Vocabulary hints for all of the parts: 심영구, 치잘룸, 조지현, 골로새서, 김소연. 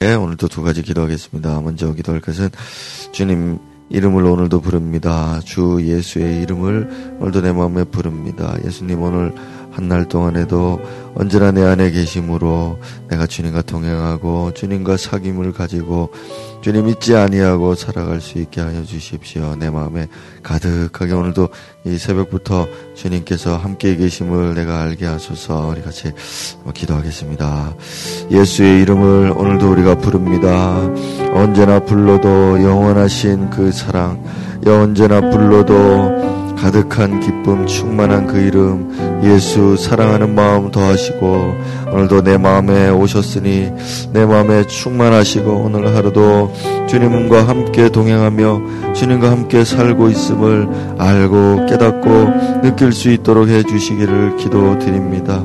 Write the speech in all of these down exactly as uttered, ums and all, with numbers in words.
예, 오늘도 두 가지 기도하겠습니다. 먼저 기도할 것은 주님 이름을 오늘도 부릅니다. 주 예수의 이름을 오늘도 내 마음에 부릅니다. 예수님 오늘 한 날 동안에도 언제나 내 안에 계심으로 내가 주님과 동행하고 주님과 사귐을 가지고 주님 잊지 아니하고 살아갈 수 있게 하여 주십시오. 내 마음에 가득하게 오늘도 이 새벽부터 주님께서 함께 계심을 내가 알게 하소서. 우리 같이 기도하겠습니다. 예수의 이름을 오늘도 우리가 부릅니다. 언제나 불러도 영원하신 그 사랑, 언제나 불러도 가득한 기쁨, 충만한 그 이름 예수 사랑하는 마음 더하시고 오늘도 내 마음에 오셨으니 내 마음에 충만하시고 오늘 하루도 주님과 함께 동행하며 주님과 함께 살고 있음을 알고 깨닫고 느낄 수 있도록 해주시기를 기도드립니다.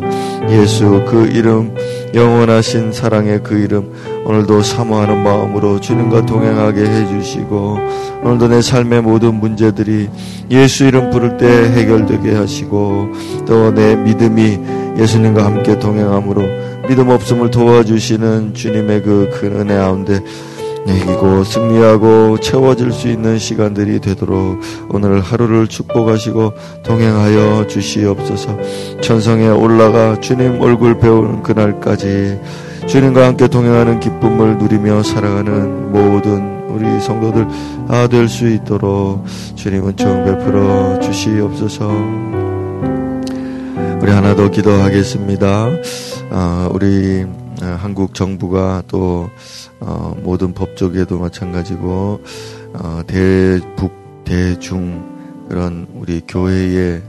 예수 그 이름, 영원하신 사랑의 그 이름 오늘도 사모하는 마음으로 주님과 동행하게 해주시고 오늘도 내 삶의 모든 문제들이 예수 이름 부를 때 해결되게 하시고 또 내 믿음이 예수님과 함께 동행함으로 믿음 없음을 도와주시는 주님의 그 큰 은혜 가운데 이기고 승리하고 채워질 수 있는 시간들이 되도록 오늘 하루를 축복하시고 동행하여 주시옵소서. 천성에 올라가 주님 얼굴 배우는 그날까지 주님과 함께 동행하는 기쁨을 누리며 살아가는 모든 우리 성도들 다 될 수 있도록 주님 은총 베풀어 주시옵소서. 우리 하나 더 기도하겠습니다. 아, 우리 한국 정부가 또 어, 모든 법조계도 마찬가지고 어, 대북 대중 그런 우리 교회의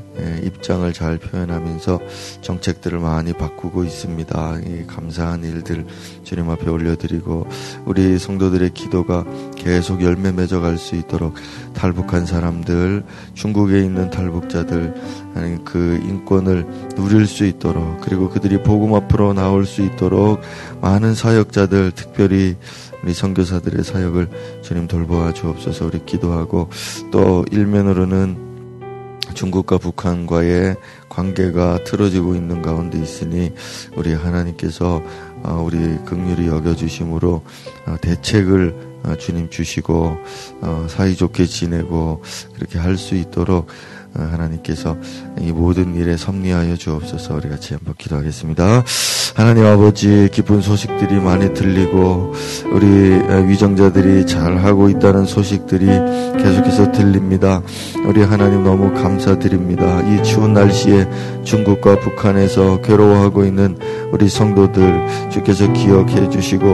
입장을 잘 표현하면서 정책들을 많이 바꾸고 있습니다. 이 감사한 일들 주님 앞에 올려드리고 우리 성도들의 기도가 계속 열매 맺어갈 수 있도록 탈북한 사람들, 중국에 있는 탈북자들 아니 그 인권을 누릴 수 있도록 그리고 그들이 복음 앞으로 나올 수 있도록 많은 사역자들, 특별히 우리 선교사들의 사역을 주님 돌보아 주옵소서. 우리 기도하고 또 일면으로는 중국과 북한과의 관계가 틀어지고 있는 가운데 있으니 우리 하나님께서 우리 긍휼히 여겨주심으로 대책을 주님 주시고 사이좋게 지내고 그렇게 할 수 있도록 하나님께서 이 모든 일에 섭리하여 주옵소서. 우리 같이 한번 기도하겠습니다. 하나님 아버지, 기쁜 소식들이 많이 들리고 우리 위정자들이 잘하고 있다는 소식들이 계속해서 들립니다. 우리 하나님 너무 감사드립니다. 이 추운 날씨에 중국과 북한에서 괴로워하고 있는 우리 성도들 주께서 기억해 주시고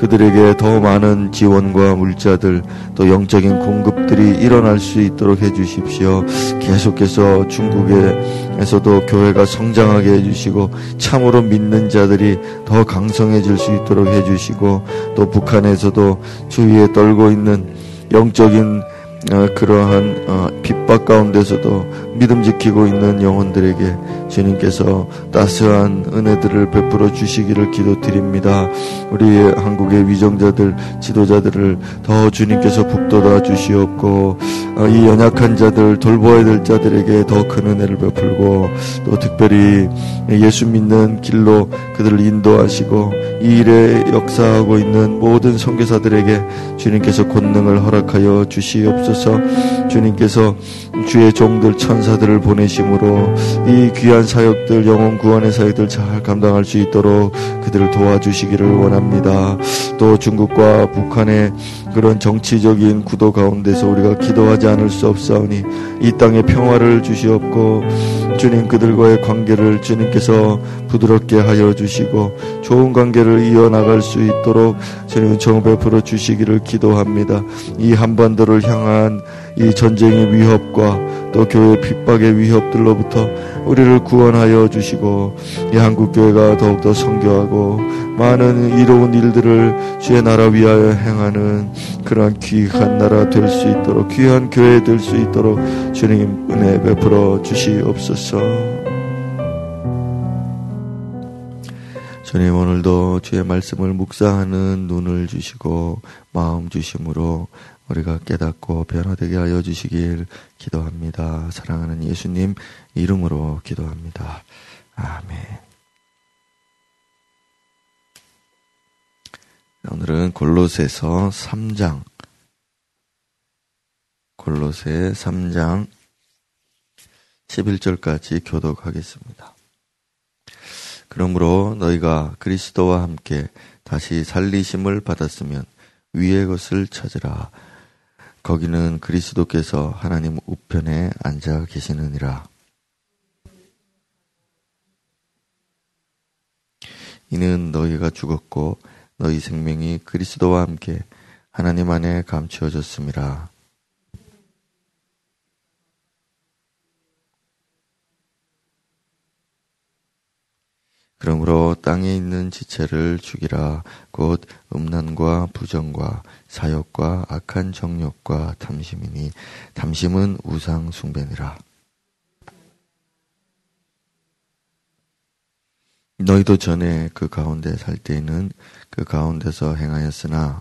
그들에게 더 많은 지원과 물자들 또 영적인 공급들이 일어날 수 있도록 해 주십시오. 계속해서 중국에서도 교회가 성장하게 해주시고 참으로 믿는 자들이 더 강성해질 수 있도록 해주시고 또 북한에서도 주위에 떨고 있는 영적인 어, 그러한 어, 핍박 가운데서도 믿음 지키고 있는 영혼들에게 주님께서 따스한 은혜들을 베풀어 주시기를 기도드립니다. 우리 한국의 위정자들, 지도자들을 더 주님께서 북돋아 주시옵고 어, 이 연약한 자들, 돌보아야 될 자들에게 더 큰 은혜를 베풀고 또 특별히 예수 믿는 길로 그들을 인도하시고 이 일에 역사하고 있는 모든 선교사들에게 주님께서 권능을 허락하여 주시옵소서. 주님께서 주의 종들 천사들을 보내심으로 이 귀한 사역들, 영혼 구원의 사역들 잘 감당할 수 있도록 그들을 도와주시기를 원합니다. 또 중국과 북한의 그런 정치적인 구도 가운데서 우리가 기도하지 않을 수 없사오니 이 땅에 평화를 주시옵고 주님 그들과의 관계를 주님께서 부드럽게 하여 주시고 좋은 관계를 이어나갈 수 있도록 주님 은총 베풀어 주시기를 기도합니다. 이 한반도를 향한 이 전쟁의 위협과 또 교회 핍박의 위협들로부터 우리를 구원하여 주시고 이 한국교회가 더욱더 성교하고 많은 이로운 일들을 주의 나라 위하여 행하는 그러한 귀한 나라 될 수 있도록, 귀한 교회 될 수 있도록 주님 은혜 베풀어 주시옵소서. 주님 오늘도 주의 말씀을 묵상하는 눈을 주시고 마음 주심으로 우리가 깨닫고 변화되게 하여 주시길 기도합니다. 사랑하는 예수님 이름으로 기도합니다. 아멘. 오늘은 골로새서 삼 장, 골로새 삼 장 십일 절까지 교독하겠습니다. 그러므로 너희가 그리스도와 함께 다시 살리심을 받았으면 위의 것을 찾으라. 거기는 그리스도께서 하나님 우편에 앉아 계시느니라. 이는 너희가 죽었고 너희 생명이 그리스도와 함께 하나님 안에 감추어졌음이라. 그러므로 땅에 있는 지체를 죽이라. 곧 음란과 부정과 사욕과 악한 정욕과 탐심이니 탐심은 우상 숭배니라. 너희도 전에 그 가운데 살 때에는 그 가운데서 행하였으나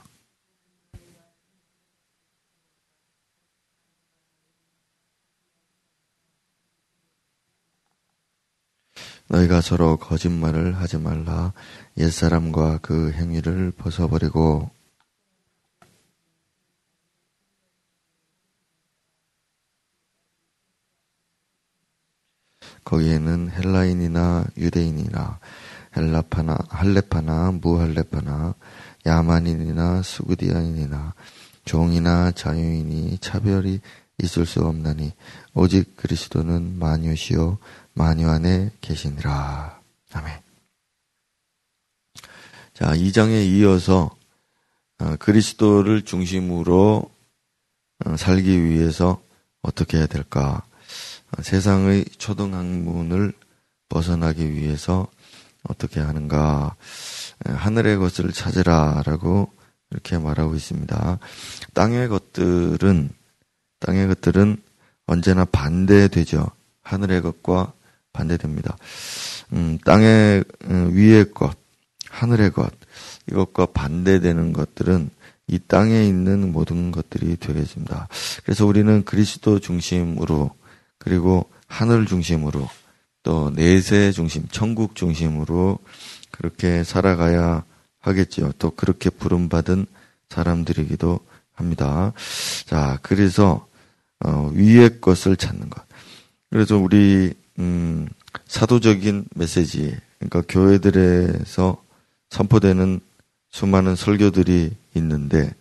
너희가 서로 거짓말을 하지 말라. 옛사람과 그 행위를 벗어버리고 거기에는 헬라인이나 유대인이나 헬라파나 할레파나 무할레파나 야만인이나 수구디아인이나 종이나 자유인이 차별이 있을 수 없나니 오직 그리스도는 만유시요 만유 안에 계시니라. 아멘. 자, 이 장에 이어서 그리스도를 중심으로 살기 위해서 어떻게 해야 될까? 세상의 초등학문을 벗어나기 위해서 어떻게 하는가? 하늘의 것을 찾으라라고 이렇게 말하고 있습니다. 땅의 것들은 땅의 것들은 언제나 반대되죠. 하늘의 것과 반대됩니다. 음, 땅의 음, 위의 것, 하늘의 것, 이것과 반대되는 것들은 이 땅에 있는 모든 것들이 되겠습니다. 그래서 우리는 그리스도 중심으로, 그리고 하늘 중심으로, 또 내세 중심, 천국 중심으로 그렇게 살아가야 하겠지요. 또 그렇게 부름받은 사람들이기도 합니다. 자, 그래서 어, 위의 것을 찾는 것. 그래서 우리 음, 사도적인 메시지, 그러니까 교회들에서 선포되는 수많은 설교들이 있는데,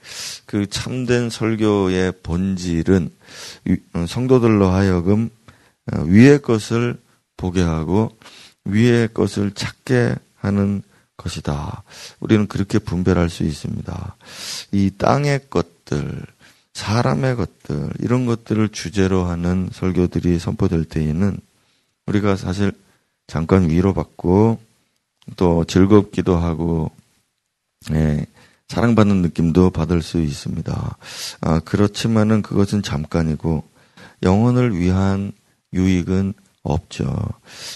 그 참된 설교의 본질은 성도들로 하여금 위의 것을 보게 하고 위의 것을 찾게 하는 것이다. 우리는 그렇게 분별할 수 있습니다. 이 땅의 것들, 사람의 것들, 이런 것들을 주제로 하는 설교들이 선포될 때에는 우리가 사실 잠깐 위로받고 또 즐겁기도 하고, 예, 사랑받는 느낌도 받을 수 있습니다. 아, 그렇지만은 그것은 잠깐이고 영혼을 위한 유익은 없죠.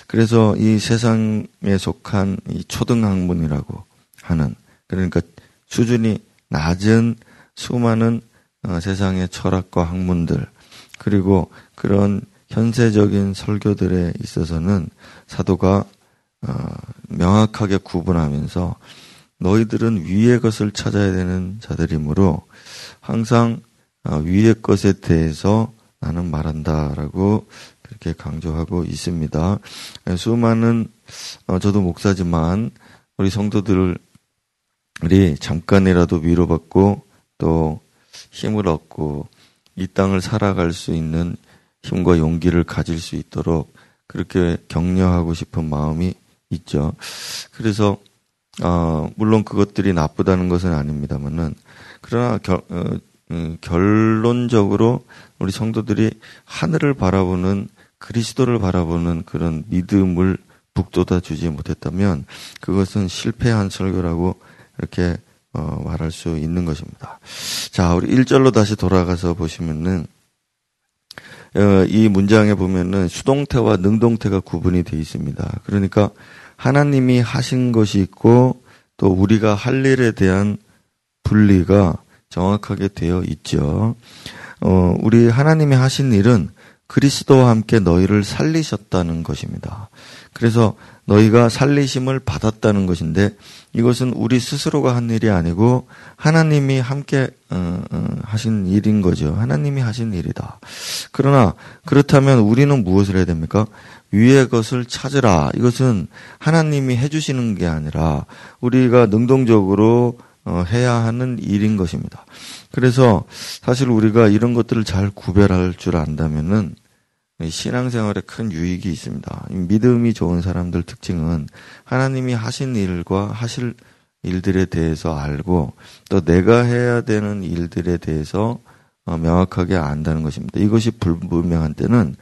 그래서 이 세상에 속한 이 초등학문이라고 하는, 그러니까 수준이 낮은 수많은 어, 세상의 철학과 학문들, 그리고 그런 현세적인 설교들에 있어서는 사도가 어, 명확하게 구분하면서 너희들은 위의 것을 찾아야 되는 자들이므로 항상 위의 것에 대해서 나는 말한다라고 그렇게 강조하고 있습니다. 수많은, 저도 목사지만 우리 성도들이 잠깐이라도 위로받고 또 힘을 얻고 이 땅을 살아갈 수 있는 힘과 용기를 가질 수 있도록 그렇게 격려하고 싶은 마음이 있죠. 그래서 어, 물론 그것들이 나쁘다는 것은 아닙니다만은, 그러나 결, 어, 음, 결론적으로 우리 성도들이 하늘을 바라보는, 그리스도를 바라보는 그런 믿음을 북돋아 주지 못했다면 그것은 실패한 설교라고 이렇게 어, 말할 수 있는 것입니다. 자, 우리 일 절로 다시 돌아가서 보시면은, 어, 이 문장에 보면은 수동태와 능동태가 구분이 되어 있습니다. 그러니까 하나님이 하신 것이 있고 또 우리가 할 일에 대한 분리가 정확하게 되어 있죠. 어, 우리 하나님이 하신 일은 그리스도와 함께 너희를 살리셨다는 것입니다. 그래서 너희가 살리심을 받았다는 것인데, 이것은 우리 스스로가 한 일이 아니고 하나님이 함께 어, 어, 하신 일인 거죠. 하나님이 하신 일이다. 그러나 그렇다면 우리는 무엇을 해야 됩니까? 위의 것을 찾으라. 이것은 하나님이 해주시는 게 아니라 우리가 능동적으로 어, 해야 하는 일인 것입니다. 그래서 사실 우리가 이런 것들을 잘 구별할 줄 안다면은 신앙생활에 큰 유익이 있습니다. 믿음이 좋은 사람들 특징은 하나님이 하신 일과 하실 일들에 대해서 알고 또 내가 해야 되는 일들에 대해서 명확하게 안다는 것입니다. 이것이 불분명한 때는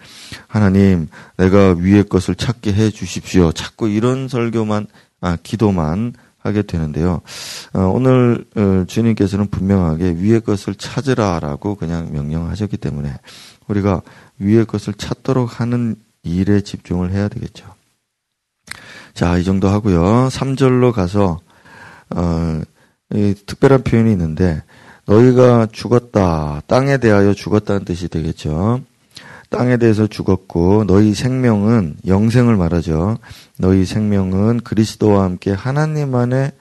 하나님 내가 위의 것을 찾게 해 주십시오. 자꾸 이런 설교만 아 기도만 하게 되는데요. 오늘 주님께서는 분명하게 위의 것을 찾으라라고 그냥 명령하셨기 때문에 우리가 위의 것을 찾도록 하는 일에 집중을 해야 되겠죠. 자, 이 정도 하고요. 삼 절로 가서 어, 이 특별한 표현이 있는데 너희가 죽었다. 땅에 대하여 죽었다는 뜻이 되겠죠. 땅에 대해서 죽었고 너희 생명은 영생을 말하죠. 너희 생명은 그리스도와 함께 하나님 안에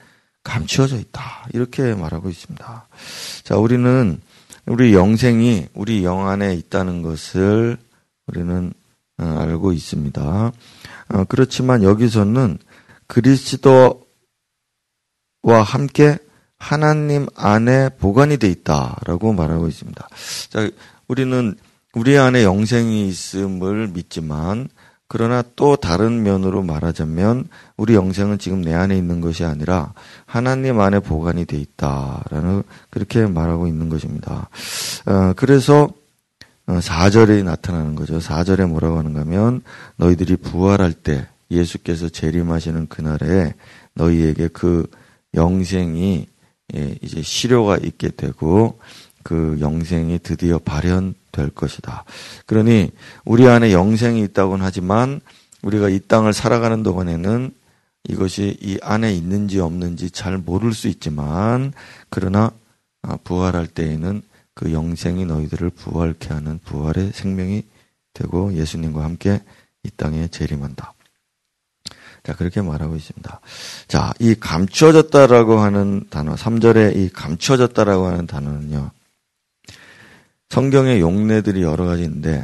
감추어져 있다. 이렇게 말하고 있습니다. 자, 우리는 우리 영생이 우리 영 안에 있다는 것을 우리는 알고 있습니다. 그렇지만 여기서는 그리스도와 함께 하나님 안에 보관이 돼 있다라고 말하고 있습니다. 자, 우리는 우리 안에 영생이 있음을 믿지만 그러나 또 다른 면으로 말하자면 우리 영생은 지금 내 안에 있는 것이 아니라 하나님 안에 보관이 돼 있다라는 그렇게 말하고 있는 것입니다. 그래서 사 절에 나타나는 거죠. 사 절에 뭐라고 하는가 하면 너희들이 부활할 때 예수께서 재림하시는 그날에 너희에게 그 영생이 이제 실효가 있게 되고 그 영생이 드디어 발현 될 것이다. 그러니 우리 안에 영생이 있다고는 하지만 우리가 이 땅을 살아가는 동안에는 이것이 이 안에 있는지 없는지 잘 모를 수 있지만 그러나 부활할 때에는 그 영생이 너희들을 부활케 하는 부활의 생명이 되고 예수님과 함께 이 땅에 재림한다. 자, 그렇게 말하고 있습니다. 자, 이 감추어졌다라고 하는 단어, 삼 절에 이 감추어졌다라고 하는 단어는요. 성경의 용례들이 여러 가지 있는데,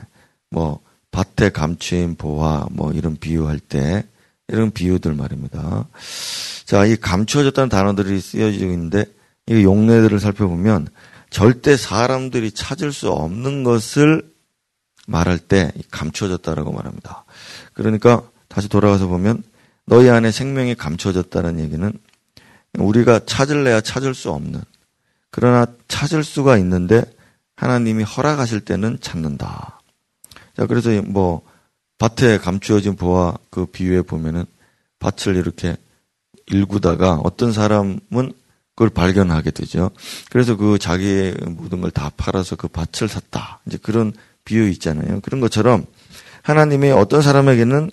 뭐, 밭에 감추인 보화, 뭐, 이런 비유할 때, 이런 비유들 말입니다. 자, 이 감추어졌다는 단어들이 쓰여지고 있는데, 이 용례들을 살펴보면, 절대 사람들이 찾을 수 없는 것을 말할 때, 감추어졌다라고 말합니다. 그러니까, 다시 돌아가서 보면, 너희 안에 생명이 감추어졌다는 얘기는, 우리가 찾을래야 찾을 수 없는, 그러나 찾을 수가 있는데, 하나님이 허락하실 때는 찾는다. 자, 그래서 뭐 밭에 감추어진 보화 그 비유에 보면은 밭을 이렇게 일구다가 어떤 사람은 그걸 발견하게 되죠. 그래서 그 자기의 모든 걸 다 팔아서 그 밭을 샀다. 이제 그런 비유 있잖아요. 그런 것처럼 하나님이 어떤 사람에게는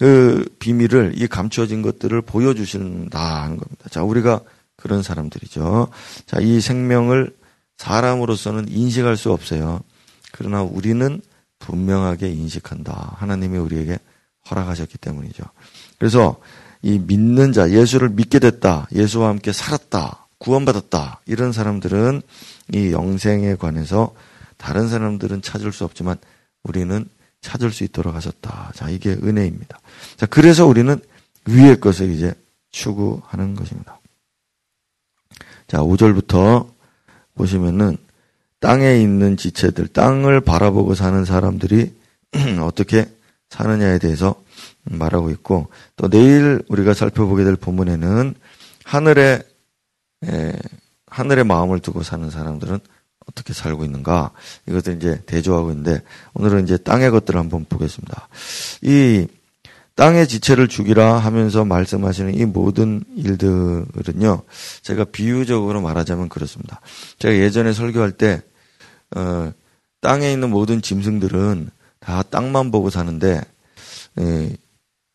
그 비밀을 이 감추어진 것들을 보여주신다 하는 겁니다. 자, 우리가 그런 사람들이죠. 자, 이 생명을 사람으로서는 인식할 수 없어요. 그러나 우리는 분명하게 인식한다. 하나님이 우리에게 허락하셨기 때문이죠. 그래서 이 믿는 자, 예수를 믿게 됐다. 예수와 함께 살았다. 구원받았다. 이런 사람들은 이 영생에 관해서 다른 사람들은 찾을 수 없지만 우리는 찾을 수 있도록 하셨다. 자, 이게 은혜입니다. 자, 그래서 우리는 위의 것을 이제 추구하는 것입니다. 자, 오 절부터 보시면은 땅에 있는 지체들, 땅을 바라보고 사는 사람들이 어떻게 사느냐에 대해서 말하고 있고 또 내일 우리가 살펴보게 될 본문에는 하늘에 에, 하늘의 마음을 두고 사는 사람들은 어떻게 살고 있는가 이것을 이제 대조하고 있는데 오늘은 이제 땅의 것들을 한번 보겠습니다. 이 땅의 지체를 죽이라 하면서 말씀하시는 이 모든 일들은요, 제가 비유적으로 말하자면 그렇습니다. 제가 예전에 설교할 때, 어, 땅에 있는 모든 짐승들은 다 땅만 보고 사는데, 에,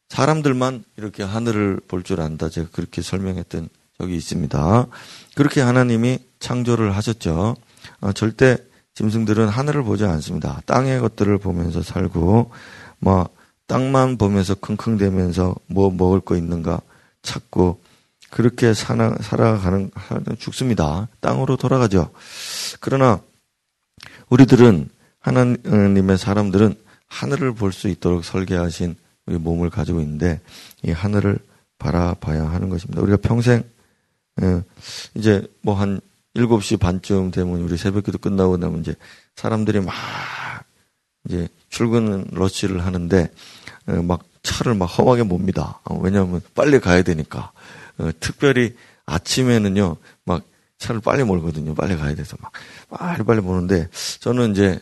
사람들만 이렇게 하늘을 볼 줄 안다. 제가 그렇게 설명했던 적이 있습니다. 그렇게 하나님이 창조를 하셨죠. 어, 절대 짐승들은 하늘을 보지 않습니다. 땅의 것들을 보면서 살고, 뭐, 땅만 보면서 킁킁대면서 뭐 먹을 거 있는가 찾고 그렇게 사나, 살아가는, 죽습니다. 땅으로 돌아가죠. 그러나 우리들은, 하나님의 사람들은 하늘을 볼 수 있도록 설계하신 우리 몸을 가지고 있는데, 이 하늘을 바라봐야 하는 것입니다. 우리가 평생, 이제 뭐 한 일곱 시 반쯤 되면 우리 새벽기도 끝나고 나면 이제 사람들이 막 이제 출근 러쉬를 하는데, 막 차를 막 험하게 몹니다. 왜냐하면 빨리 가야 되니까. 특별히 아침에는요, 막 차를 빨리 몰거든요. 빨리 가야 돼서 막 빨리 빨리 모는데, 저는 이제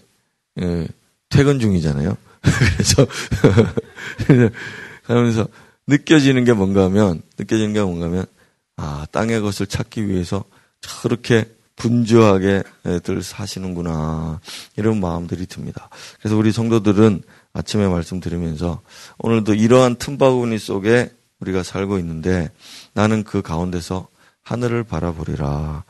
퇴근 중이잖아요. 그래서 그러면서 느껴지는 게 뭔가 하면, 느껴지는 게 뭔가 하면, 아, 땅의 것을 찾기 위해서 저렇게 분주하게들 사시는구나, 이런 마음들이 듭니다. 그래서 우리 성도들은 아침에 말씀드리면서 오늘도 이러한 틈바구니 속에 우리가 살고 있는데 나는 그 가운데서 하늘을 바라보리라,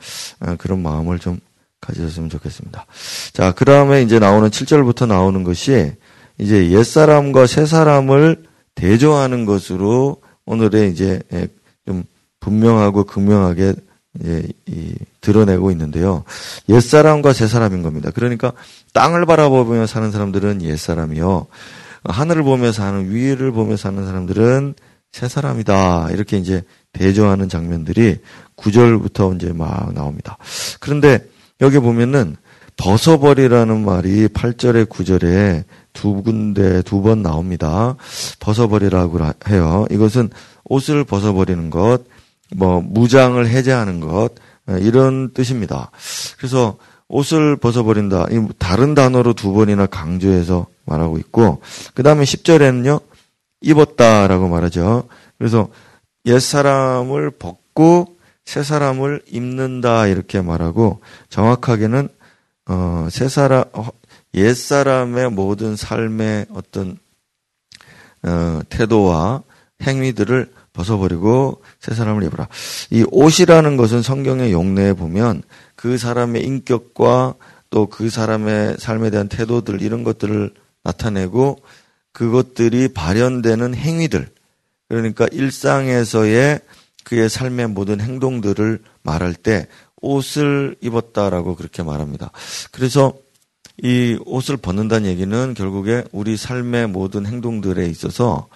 그런 마음을 좀 가지셨으면 좋겠습니다. 자, 그 다음에 이제 나오는 칠 절부터 나오는 것이 이제 옛사람과 새사람을 대조하는 것으로 오늘의 이제 좀 분명하고 극명하게 예, 이, 드러내고 있는데요. 옛사람과 새사람인 겁니다. 그러니까 땅을 바라보며 사는 사람들은 옛사람이요, 하늘을 보며 사는, 위를 보며 사는 사람들은 새사람이다. 이렇게 이제 대조하는 장면들이 구 절부터 이제 막 나옵니다. 그런데 여기 보면은 벗어버리라는 말이 팔 절에 구 절에 두 군데 두 번 나옵니다. 벗어버리라고 해요. 이것은 옷을 벗어버리는 것, 뭐 무장을 해제하는 것, 이런 뜻입니다. 그래서 옷을 벗어버린다, 다른 단어로 두 번이나 강조해서 말하고 있고, 그 다음에 십 절에는요 입었다라고 말하죠. 그래서 옛사람을 벗고 새사람을 입는다, 이렇게 말하고, 정확하게는 어, 새사람, 옛사람의 모든 삶의 어떤 어, 태도와 행위들을 벗어버리고 새 사람을 입으라. 이 옷이라는 것은 성경의 용례에 보면 그 사람의 인격과 또 그 사람의 삶에 대한 태도들, 이런 것들을 나타내고, 그것들이 발현되는 행위들, 그러니까 일상에서의 그의 삶의 모든 행동들을 말할 때 옷을 입었다라고 그렇게 말합니다. 그래서 이 옷을 벗는다는 얘기는 결국에 우리 삶의 모든 행동들에 있어서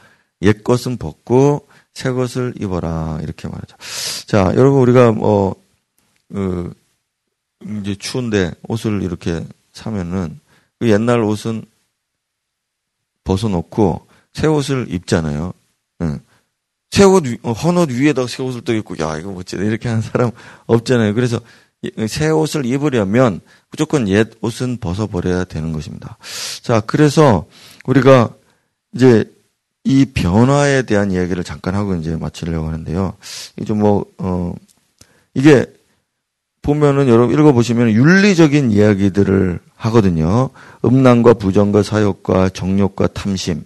옛 것은 벗고 새 것을 입어라, 이렇게 말하죠. 자, 여러분, 우리가 뭐, 그, 이제 추운데 옷을 이렇게 사면은, 그 옛날 옷은 벗어놓고 새 옷을 입잖아요. 응. 새 옷, 헌 옷 위에다가 새 옷을 또 입고, 야, 이거 멋지다, 이렇게 하는 사람 없잖아요. 그래서 새 옷을 입으려면 무조건 옛 옷은 벗어버려야 되는 것입니다. 자, 그래서 우리가 이제 이 변화에 대한 이야기를 잠깐 하고 이제 마치려고 하는데요. 이제 뭐, 어, 이게 보면은, 여러분 읽어보시면 윤리적인 이야기들을 하거든요. 음란과 부정과 사욕과 정욕과 탐심.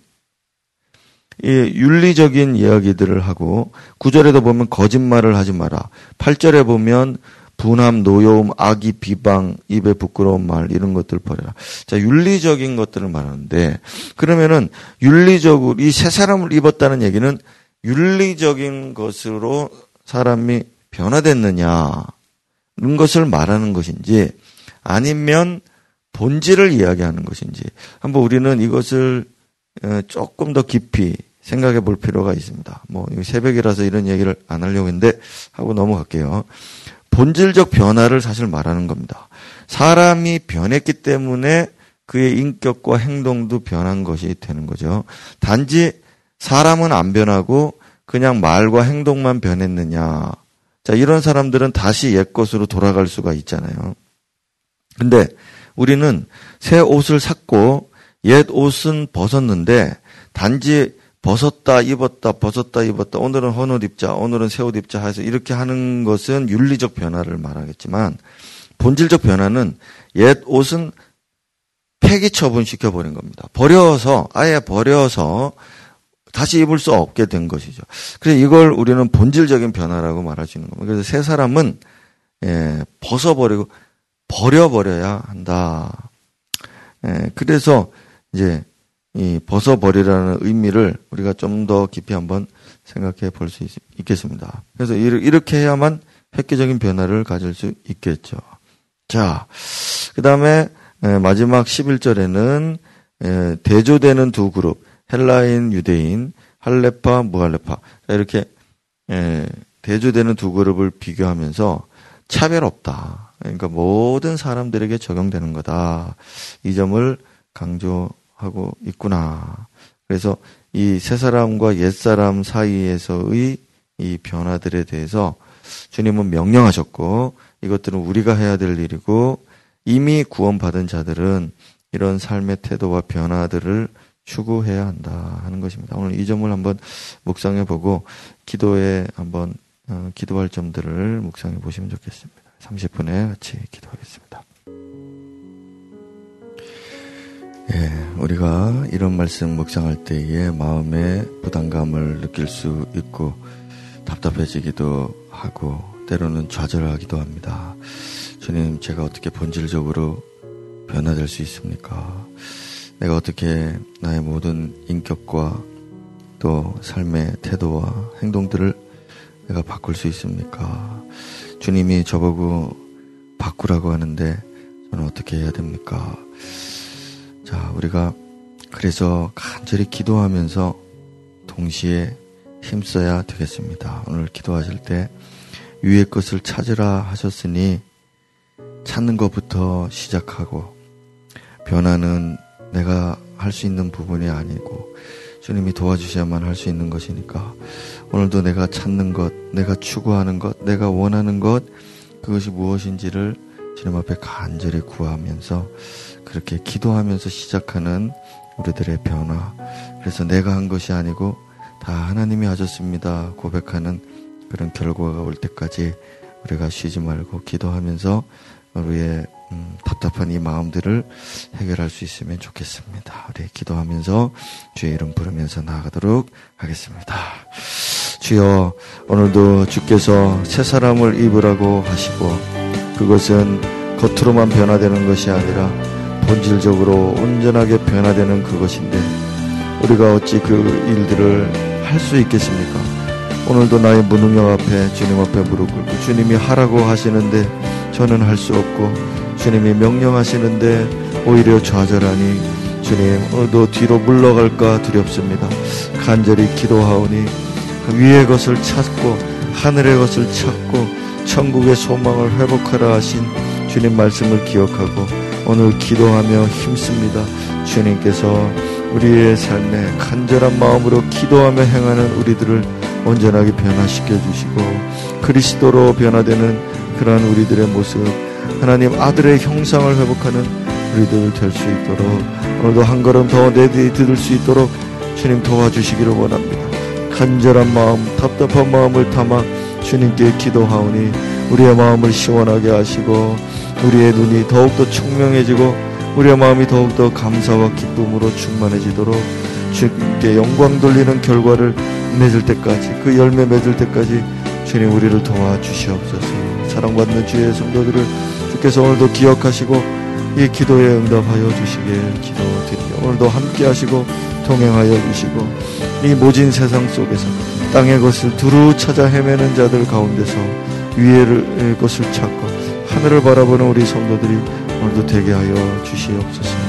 이 윤리적인 이야기들을 하고, 구 절에도 보면 거짓말을 하지 마라. 팔 절에 보면 분함, 노여움, 악의, 비방, 입에 부끄러운 말, 이런 것들 버려라. 자, 윤리적인 것들을 말하는데, 그러면은 윤리적으로 이 새 사람을 입었다는 얘기는 윤리적인 것으로 사람이 변화됐느냐는 것을 말하는 것인지, 아니면 본질을 이야기하는 것인지, 한번 우리는 이것을 조금 더 깊이 생각해 볼 필요가 있습니다. 뭐 새벽이라서 이런 얘기를 안 하려고 했는데 하고 넘어갈게요. 본질적 변화를 사실 말하는 겁니다. 사람이 변했기 때문에 그의 인격과 행동도 변한 것이 되는 거죠. 단지 사람은 안 변하고 그냥 말과 행동만 변했느냐. 자, 이런 사람들은 다시 옛 것으로 돌아갈 수가 있잖아요. 근데 우리는 새 옷을 샀고 옛 옷은 벗었는데, 단지 벗었다 입었다 벗었다 입었다, 오늘은 헌 옷 입자, 오늘은 새 옷 입자 해서 이렇게 하는 것은 윤리적 변화를 말하겠지만, 본질적 변화는 옛 옷은 폐기 처분시켜버린 겁니다. 버려서, 아예 버려서 다시 입을 수 없게 된 것이죠. 그래서 이걸 우리는 본질적인 변화라고 말할 수 있는 겁니다. 그래서 새 사람은 예, 벗어버리고 버려버려야 한다. 예, 그래서 이제 이 벗어버리라는 의미를 우리가 좀 더 깊이 한번 생각해 볼 수 있겠습니다. 그래서 이렇게 해야만 획기적인 변화를 가질 수 있겠죠. 자, 그 다음에 마지막 십일 절에는 대조되는 두 그룹, 헬라인, 유대인, 할레파, 무할레파, 이렇게 대조되는 두 그룹을 비교하면서 차별 없다, 그러니까 모든 사람들에게 적용되는 거다, 이 점을 강조하고 있구나. 그래서 이 새 사람과 옛 사람 사이에서의 이 변화들에 대해서 주님은 명령하셨고, 이것들은 우리가 해야 될 일이고, 이미 구원받은 자들은 이런 삶의 태도와 변화들을 추구해야 한다 하는 것입니다. 오늘 이 점을 한번 묵상해보고 기도에 한번 어, 기도할 점들을 묵상해 보시면 좋겠습니다. 삼십 분에 같이 기도하겠습니다. 예, 우리가 이런 말씀 묵상할 때에 마음에 부담감을 느낄 수 있고 답답해지기도 하고 때로는 좌절하기도 합니다. 주님, 제가 어떻게 본질적으로 변화될 수 있습니까? 내가 어떻게 나의 모든 인격과 또 삶의 태도와 행동들을 내가 바꿀 수 있습니까? 주님이 저보고 바꾸라고 하는데 저는 어떻게 해야 됩니까? 자, 우리가 그래서 간절히 기도하면서 동시에 힘써야 되겠습니다. 오늘 기도하실 때 위의 것을 찾으라 하셨으니 찾는 것부터 시작하고, 변화는 내가 할 수 있는 부분이 아니고 주님이 도와주셔야만 할 수 있는 것이니까, 오늘도 내가 찾는 것, 내가 추구하는 것, 내가 원하는 것, 그것이 무엇인지를 주님 앞에 간절히 구하면서 그렇게 기도하면서 시작하는 우리들의 변화, 그래서 내가 한 것이 아니고 다 하나님이 하셨습니다 고백하는 그런 결과가 올 때까지 우리가 쉬지 말고 기도하면서 우리의 음, 답답한 이 마음들을 해결할 수 있으면 좋겠습니다. 우리 기도하면서 주의 이름 부르면서 나아가도록 하겠습니다. 주여, 오늘도 주께서 새 사람을 입으라고 하시고, 그것은 겉으로만 변화되는 것이 아니라 본질적으로 온전하게 변화되는 그것인데 우리가 어찌 그 일들을 할 수 있겠습니까? 오늘도 나의 무능력 앞에 주님 앞에 무릎 꿇고, 주님이 하라고 하시는데 저는 할 수 없고, 주님이 명령하시는데 오히려 좌절하니, 주님, 오늘도 뒤로 물러갈까 두렵습니다. 간절히 기도하오니 위의 것을 찾고 하늘의 것을 찾고 천국의 소망을 회복하라 하신 주님 말씀을 기억하고 오늘 기도하며 힘씁니다. 주님께서 우리의 삶에 간절한 마음으로 기도하며 행하는 우리들을 온전하게 변화시켜 주시고 그리스도로 변화되는 그러한 우리들의 모습, 하나님 아들의 형상을 회복하는 우리들 될 수 있도록, 오늘도 한 걸음 더 내딛을 수 있도록 주님 도와주시기를 원합니다. 간절한 마음, 답답한 마음을 담아 주님께 기도하오니 우리의 마음을 시원하게 하시고 우리의 눈이 더욱더 총명해지고 우리의 마음이 더욱더 감사와 기쁨으로 충만해지도록 주님께 영광 돌리는 결과를 맺을 때까지, 그 열매 맺을 때까지 주님 우리를 도와주시옵소서. 사랑받는 주의 성도들을 주께서 오늘도 기억하시고 이 기도에 응답하여 주시길 기도드리며, 오늘도 함께하시고 동행하여 주시고 이 모진 세상 속에서 땅의 것을 두루 찾아 헤매는 자들 가운데서 위의 것을 찾고 하늘을 바라보는 우리 성도들이 오늘도 되게 하여 주시옵소서.